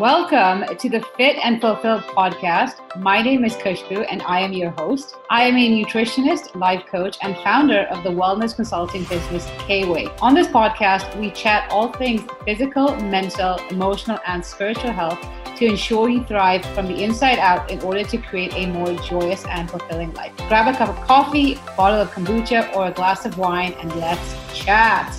Welcome to the Fit and Fulfilled Podcast. My name is Khushbu and I am your host. I am a nutritionist, life coach, and founder of the wellness consulting business K Way. On this podcast, we chat all things physical, mental, emotional, and spiritual health to ensure you thrive from the inside out in order to create a more joyous and fulfilling life. Grab a cup of coffee, bottle of kombucha, or a glass of wine, and let's chat.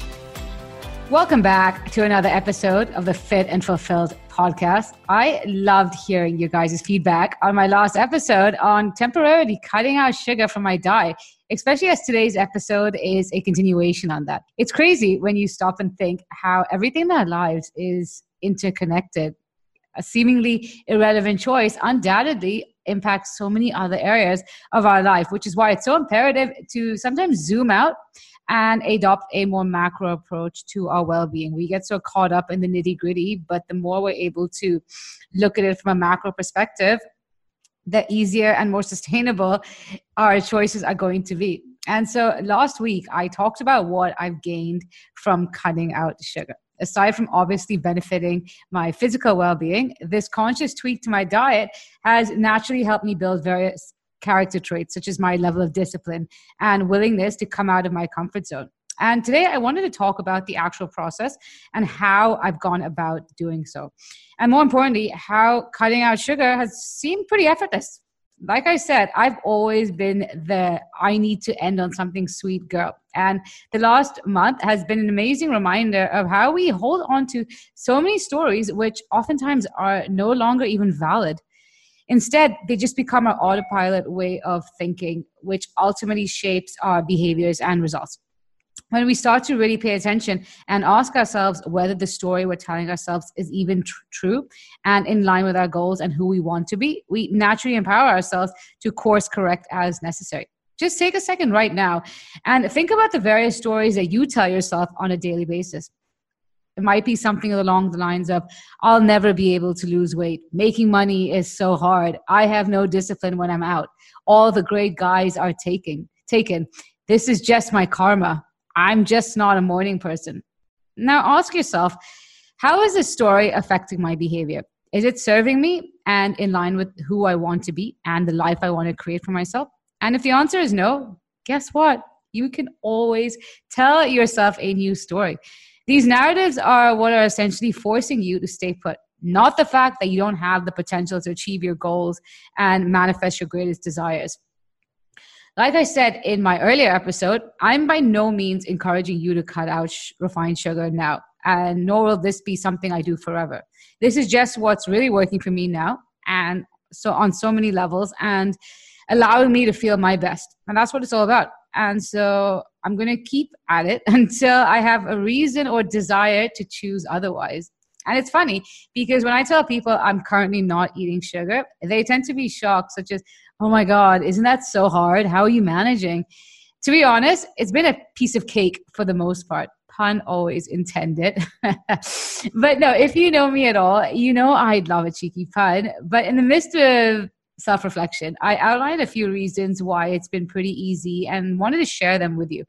Welcome back to another episode of the Fit and Fulfilled Podcast. I loved hearing you guys' feedback on my last episode on temporarily cutting out sugar from my diet, especially as today's episode is a continuation on that. It's crazy when you stop and think how everything in our lives is interconnected. A seemingly irrelevant choice undoubtedly impacts so many other areas of our life, which is why it's so imperative to sometimes zoom out and adopt a more macro approach to our well-being. We get so caught up in the nitty-gritty, but the more we're able to look at it from a macro perspective, the easier and more sustainable our choices are going to be. And so last week, I talked about what I've gained from cutting out sugar. Aside from obviously benefiting my physical well-being, this conscious tweak to my diet has naturally helped me build various character traits, such as my level of discipline and willingness to come out of my comfort zone. And today I wanted to talk about the actual process and how I've gone about doing so. And more importantly, how cutting out sugar has seemed pretty effortless. Like I said, I've always been the I need to end on something sweet girl. And the last month has been an amazing reminder of how we hold on to so many stories, which oftentimes are no longer even valid. Instead, they just become our autopilot way of thinking, which ultimately shapes our behaviors and results. When we start to really pay attention and ask ourselves whether the story we're telling ourselves is even true and in line with our goals and who we want to be, we naturally empower ourselves to course correct as necessary. Just take a second right now and think about the various stories that you tell yourself on a daily basis. It might be something along the lines of, I'll never be able to lose weight. Making money is so hard. I have no discipline when I'm out. All the great guys are taken. This is just my karma. I'm just not a morning person. Now ask yourself, how is this story affecting my behavior? Is it serving me and in line with who I want to be and the life I want to create for myself? And if the answer is no, guess what? You can always tell yourself a new story. These narratives are what are essentially forcing you to stay put, not the fact that you don't have the potential to achieve your goals and manifest your greatest desires. Like I said in my earlier episode, I'm by no means encouraging you to cut out refined sugar now, and nor will this be something I do forever. This is just what's really working for me now, and so on so many levels, and allowing me to feel my best. And that's what it's all about. And so I'm going to keep at it until I have a reason or desire to choose otherwise. And it's funny because when I tell people I'm currently not eating sugar, they tend to be shocked, such as, oh my God, isn't that so hard? How are you managing? To be honest, it's been a piece of cake for the most part. Pun always intended. But no, if you know me at all, you know I'd love a cheeky pun. But in the midst of self-reflection, I outlined a few reasons why it's been pretty easy and wanted to share them with you.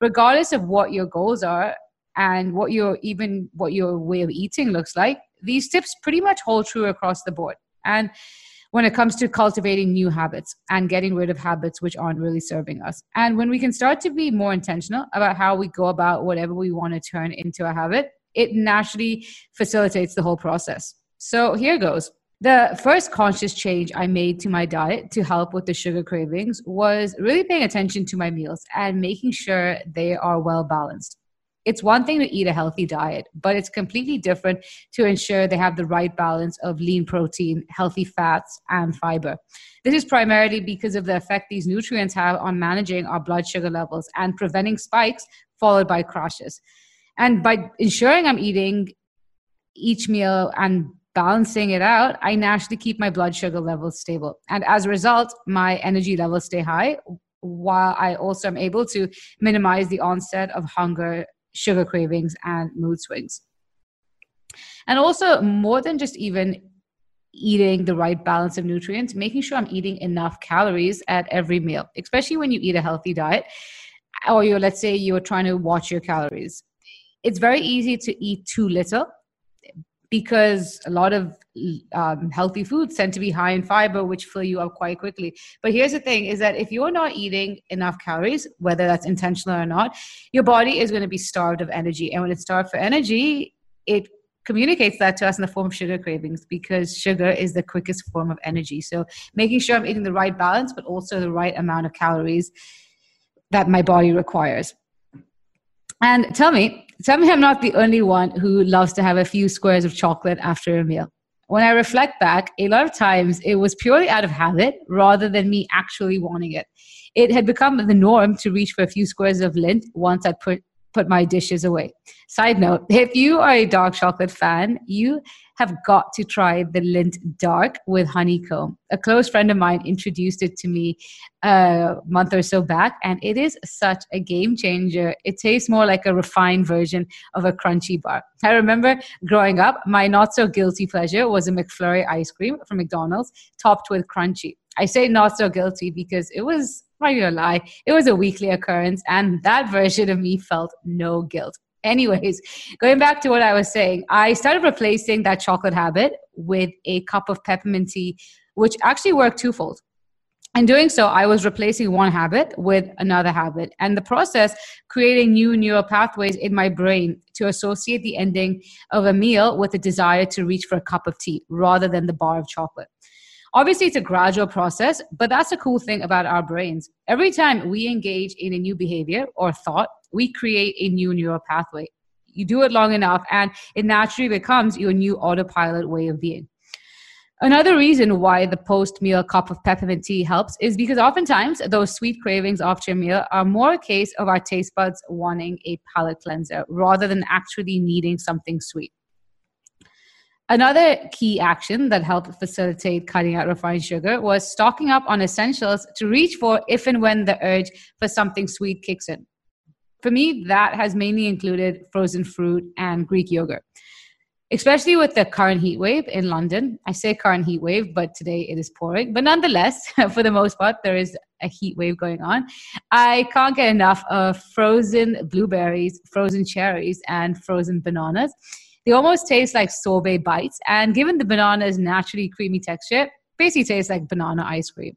Regardless of what your goals are and what your way of eating looks like, these tips pretty much hold true across the board. And when it comes to cultivating new habits and getting rid of habits which aren't really serving us. And when we can start to be more intentional about how we go about whatever we want to turn into a habit, it naturally facilitates the whole process. So here goes. The first conscious change I made to my diet to help with the sugar cravings was really paying attention to my meals and making sure they are well balanced. It's one thing to eat a healthy diet, but it's completely different to ensure they have the right balance of lean protein, healthy fats, and fiber. This is primarily because of the effect these nutrients have on managing our blood sugar levels and preventing spikes followed by crashes. And by ensuring I'm eating each meal and balancing it out, I naturally keep my blood sugar levels stable. And as a result, my energy levels stay high, while I also am able to minimize the onset of hunger, sugar cravings, and mood swings. And also, more than just even eating the right balance of nutrients, making sure I'm eating enough calories at every meal, especially when you eat a healthy diet, or let's say you're trying to watch your calories. It's very easy to eat too little, because a lot of healthy foods tend to be high in fiber, which fill you up quite quickly. But here's the thing, is that if you're not eating enough calories, whether that's intentional or not, your body is going to be starved of energy. And when it's starved for energy, it communicates that to us in the form of sugar cravings, because sugar is the quickest form of energy. So making sure I'm eating the right balance, but also the right amount of calories that my body requires. And tell me I'm not the only one who loves to have a few squares of chocolate after a meal. When I reflect back, a lot of times it was purely out of habit rather than me actually wanting it. It had become the norm to reach for a few squares of Lindt once I put my dishes away. Side note, if you are a dark chocolate fan, you have got to try the Lindt Dark with honeycomb. A close friend of mine introduced it to me a month or so back, and it is such a game changer. It tastes more like a refined version of a crunchy bar. I remember growing up, my not so guilty pleasure was a McFlurry ice cream from McDonald's topped with crunchy. I say not so guilty because it was, I'm not gonna lie, it was a weekly occurrence, and that version of me felt no guilt. Anyways, going back to what I was saying, I started replacing that chocolate habit with a cup of peppermint tea, which actually worked twofold. In doing so, I was replacing one habit with another habit, and the process creating new neural pathways in my brain to associate the ending of a meal with a desire to reach for a cup of tea rather than the bar of chocolate. Obviously, it's a gradual process, but that's the cool thing about our brains. Every time we engage in a new behavior or thought, we create a new neural pathway. You do it long enough, and it naturally becomes your new autopilot way of being. Another reason why the post-meal cup of peppermint tea helps is because oftentimes those sweet cravings after a meal are more a case of our taste buds wanting a palate cleanser rather than actually needing something sweet. Another key action that helped facilitate cutting out refined sugar was stocking up on essentials to reach for if and when the urge for something sweet kicks in. For me, that has mainly included frozen fruit and Greek yogurt. Especially with the current heat wave in London. I say current heat wave, but today it is pouring. But nonetheless, for the most part, there is a heat wave going on. I can't get enough of frozen blueberries, frozen cherries, and frozen bananas. They almost taste like sorbet bites, and given the banana's naturally creamy texture, basically tastes like banana ice cream.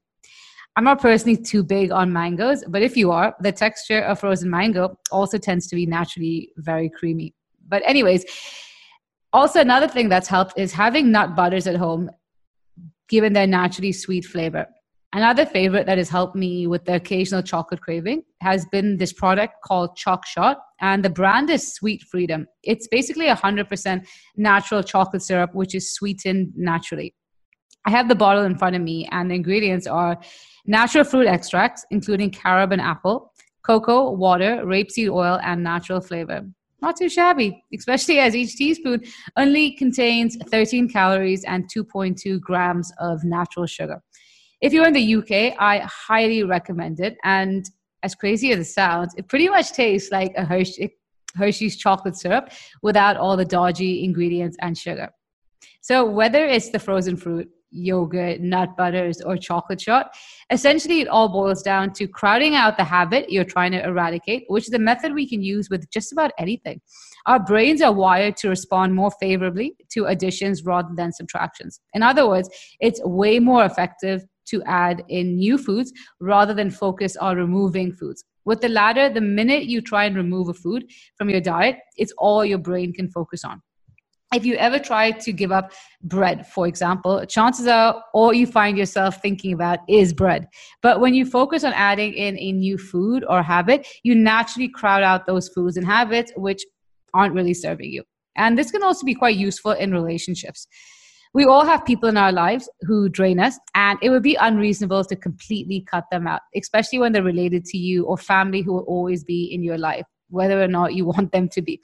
I'm not personally too big on mangoes, but if you are, the texture of frozen mango also tends to be naturally very creamy. But anyways, also another thing that's helped is having nut butters at home, given their naturally sweet flavor. Another favorite that has helped me with the occasional chocolate craving has been this product called Choc Shot, and the brand is Sweet Freedom. It's basically 100% natural chocolate syrup, which is sweetened naturally. I have the bottle in front of me, and the ingredients are natural fruit extracts, including carob and apple, cocoa, water, rapeseed oil, and natural flavor. Not too shabby, especially as each teaspoon only contains 13 calories and 2.2 grams of natural sugar. If you're in the UK, I highly recommend it. And as crazy as it sounds, it pretty much tastes like a Hershey's chocolate syrup without all the dodgy ingredients and sugar. So whether it's the frozen fruit, yogurt, nut butters, or chocolate shot, essentially it all boils down to crowding out the habit you're trying to eradicate, which is a method we can use with just about anything. Our brains are wired to respond more favorably to additions rather than subtractions. In other words, it's way more effective to add in new foods rather than focus on removing foods. With the latter, the minute you try and remove a food from your diet, it's all your brain can focus on. If you ever try to give up bread, for example, chances are all you find yourself thinking about is bread. But when you focus on adding in a new food or habit, you naturally crowd out those foods and habits which aren't really serving you. And this can also be quite useful in relationships. We all have people in our lives who drain us, and it would be unreasonable to completely cut them out, especially when they're related to you or family who will always be in your life, whether or not you want them to be.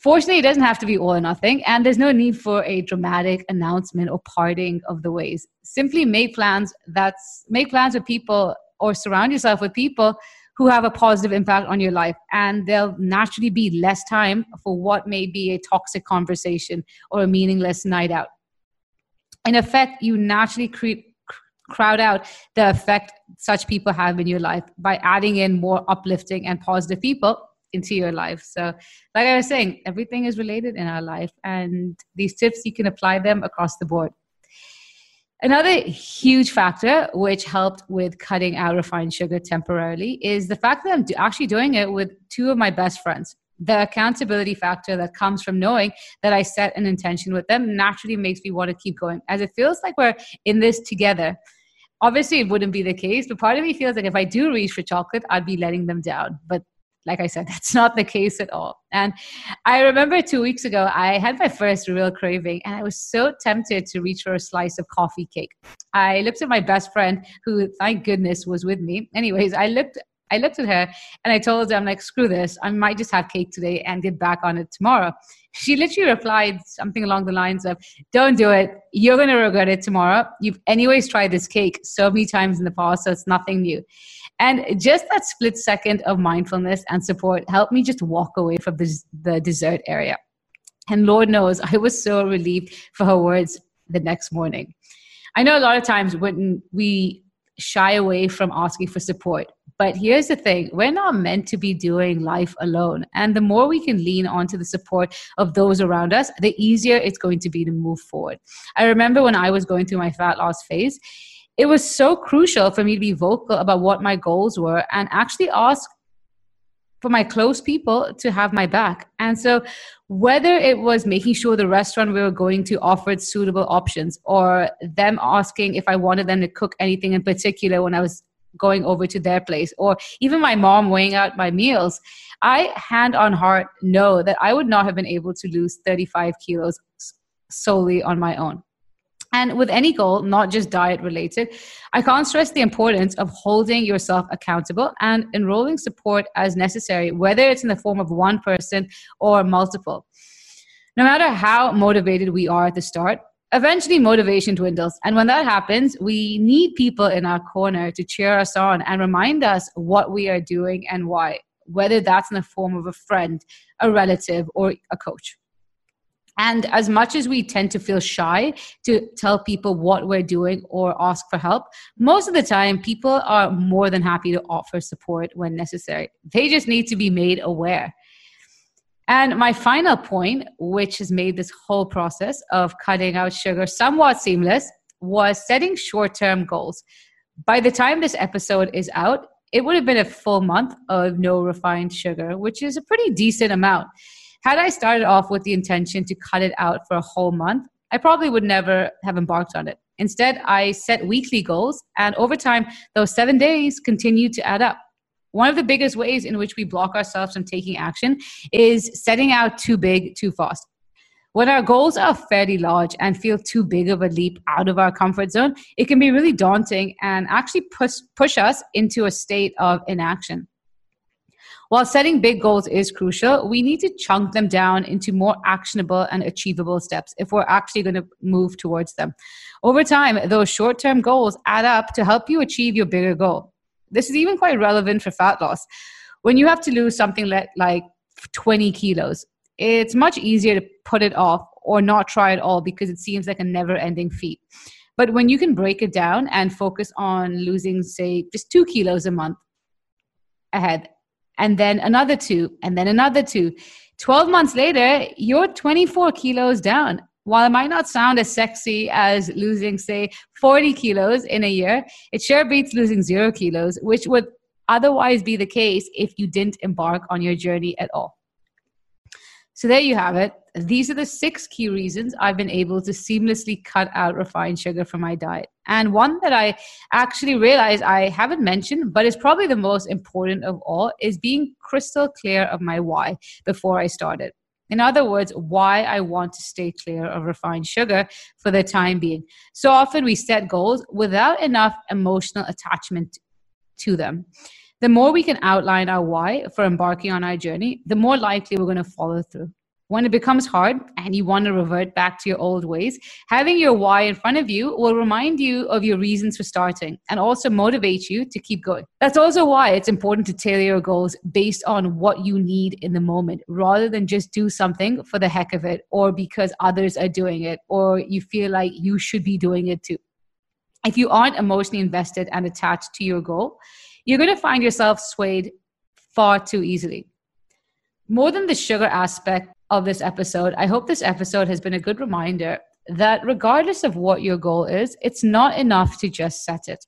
Fortunately, it doesn't have to be all or nothing, and there's no need for a dramatic announcement or parting of the ways. Simply make plans with people or surround yourself with people who have a positive impact on your life, and there'll naturally be less time for what may be a toxic conversation or a meaningless night out. In effect, you naturally crowd out the effect such people have in your life by adding in more uplifting and positive people into your life. So like I was saying, everything is related in our life, and these tips, you can apply them across the board. Another huge factor which helped with cutting out refined sugar temporarily is the fact that I'm actually doing it with two of my best friends. The accountability factor that comes from knowing that I set an intention with them naturally makes me want to keep going, as it feels like we're in this together. Obviously, it wouldn't be the case, but part of me feels like if I do reach for chocolate, I'd be letting them down. But like I said, that's not the case at all. And I remember 2 weeks ago, I had my first real craving, and I was so tempted to reach for a slice of coffee cake. I looked at my best friend, who, thank goodness, was with me. Anyways, I looked at her and I told her, I'm like, screw this. I might just have cake today and get back on it tomorrow. She literally replied something along the lines of, don't do it. You're going to regret it tomorrow. You've anyways tried this cake so many times in the past, so it's nothing new. And just that split second of mindfulness and support helped me just walk away from the dessert area. And Lord knows, I was so relieved for her words the next morning. I know a lot of times when we shy away from asking for support, but here's the thing, we're not meant to be doing life alone. And the more we can lean onto the support of those around us, the easier it's going to be to move forward. I remember when I was going through my fat loss phase, it was so crucial for me to be vocal about what my goals were and actually ask for my close people to have my back. And so whether it was making sure the restaurant we were going to offered suitable options, or them asking if I wanted them to cook anything in particular when I was going over to their place, or even my mom weighing out my meals, I hand on heart know that I would not have been able to lose 35 kilos solely on my own. And with any goal, not just diet related, I can't stress the importance of holding yourself accountable and enrolling support as necessary, whether it's in the form of one person or multiple. No matter how motivated we are at the start, eventually motivation dwindles. And when that happens, we need people in our corner to cheer us on and remind us what we are doing and why, whether that's in the form of a friend, a relative, or a coach. And as much as we tend to feel shy to tell people what we're doing or ask for help, most of the time people are more than happy to offer support when necessary. They just need to be made aware. And my final point, which has made this whole process of cutting out sugar somewhat seamless, was setting short-term goals. By the time this episode is out, it would have been a full month of no refined sugar, which is a pretty decent amount. Had I started off with the intention to cut it out for a whole month, I probably would never have embarked on it. Instead, I set weekly goals, and over time, those 7 days continued to add up. One of the biggest ways in which we block ourselves from taking action is setting out too big, too fast. When our goals are fairly large and feel too big of a leap out of our comfort zone, it can be really daunting and actually push us into a state of inaction. While setting big goals is crucial, we need to chunk them down into more actionable and achievable steps if we're actually going to move towards them. Over time, those short-term goals add up to help you achieve your bigger goal. This is even quite relevant for fat loss. When you have to lose something like 20 kilos, it's much easier to put it off or not try at all because it seems like a never-ending feat. But when you can break it down and focus on losing, say, just 2 kilos a month ahead, and then another 2, and then another 2. 12 months later, you're 24 kilos down. While it might not sound as sexy as losing, say, 40 kilos in a year, it sure beats losing 0 kilos, which would otherwise be the case if you didn't embark on your journey at all. So there you have it. These are the 6 key reasons I've been able to seamlessly cut out refined sugar from my diet. And one that I actually realized I haven't mentioned, but is probably the most important of all, is being crystal clear of my why before I started. In other words, why I want to stay clear of refined sugar for the time being. So often we set goals without enough emotional attachment to them. The more we can outline our why for embarking on our journey, the more likely we're going to follow through. When it becomes hard and you want to revert back to your old ways, having your why in front of you will remind you of your reasons for starting and also motivate you to keep going. That's also why it's important to tailor your goals based on what you need in the moment, rather than just do something for the heck of it or because others are doing it or you feel like you should be doing it too. If you aren't emotionally invested and attached to your goal, you're going to find yourself swayed far too easily. More than the sugar aspect of this episode, I hope this episode has been a good reminder that regardless of what your goal is, it's not enough to just set it.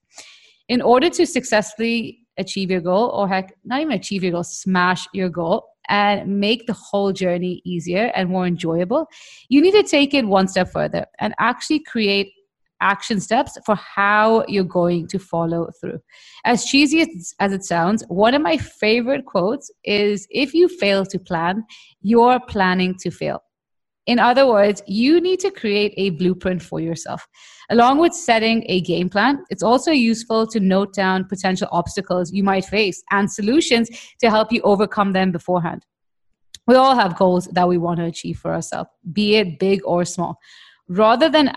In order to successfully achieve your goal, or heck, not even achieve your goal, smash your goal and make the whole journey easier and more enjoyable, you need to take it one step further and actually create action steps for how you're going to follow through. As cheesy as it sounds, one of my favorite quotes is, if you fail to plan, you're planning to fail. In other words, you need to create a blueprint for yourself. Along with setting a game plan, it's also useful to note down potential obstacles you might face and solutions to help you overcome them beforehand. We all have goals that we want to achieve for ourselves, be it big or small. Rather than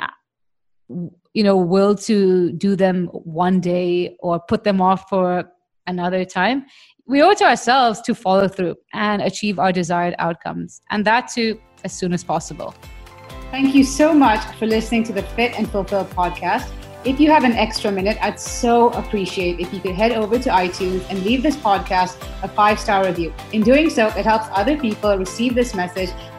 will to do them one day or put them off for another time, we owe it to ourselves to follow through and achieve our desired outcomes, and that too as soon as possible. Thank you so much for listening to the Fit and Fulfilled podcast. If you have an extra minute, I'd so appreciate if you could head over to iTunes and leave this podcast a 5-star review. In doing so, it helps other people receive this message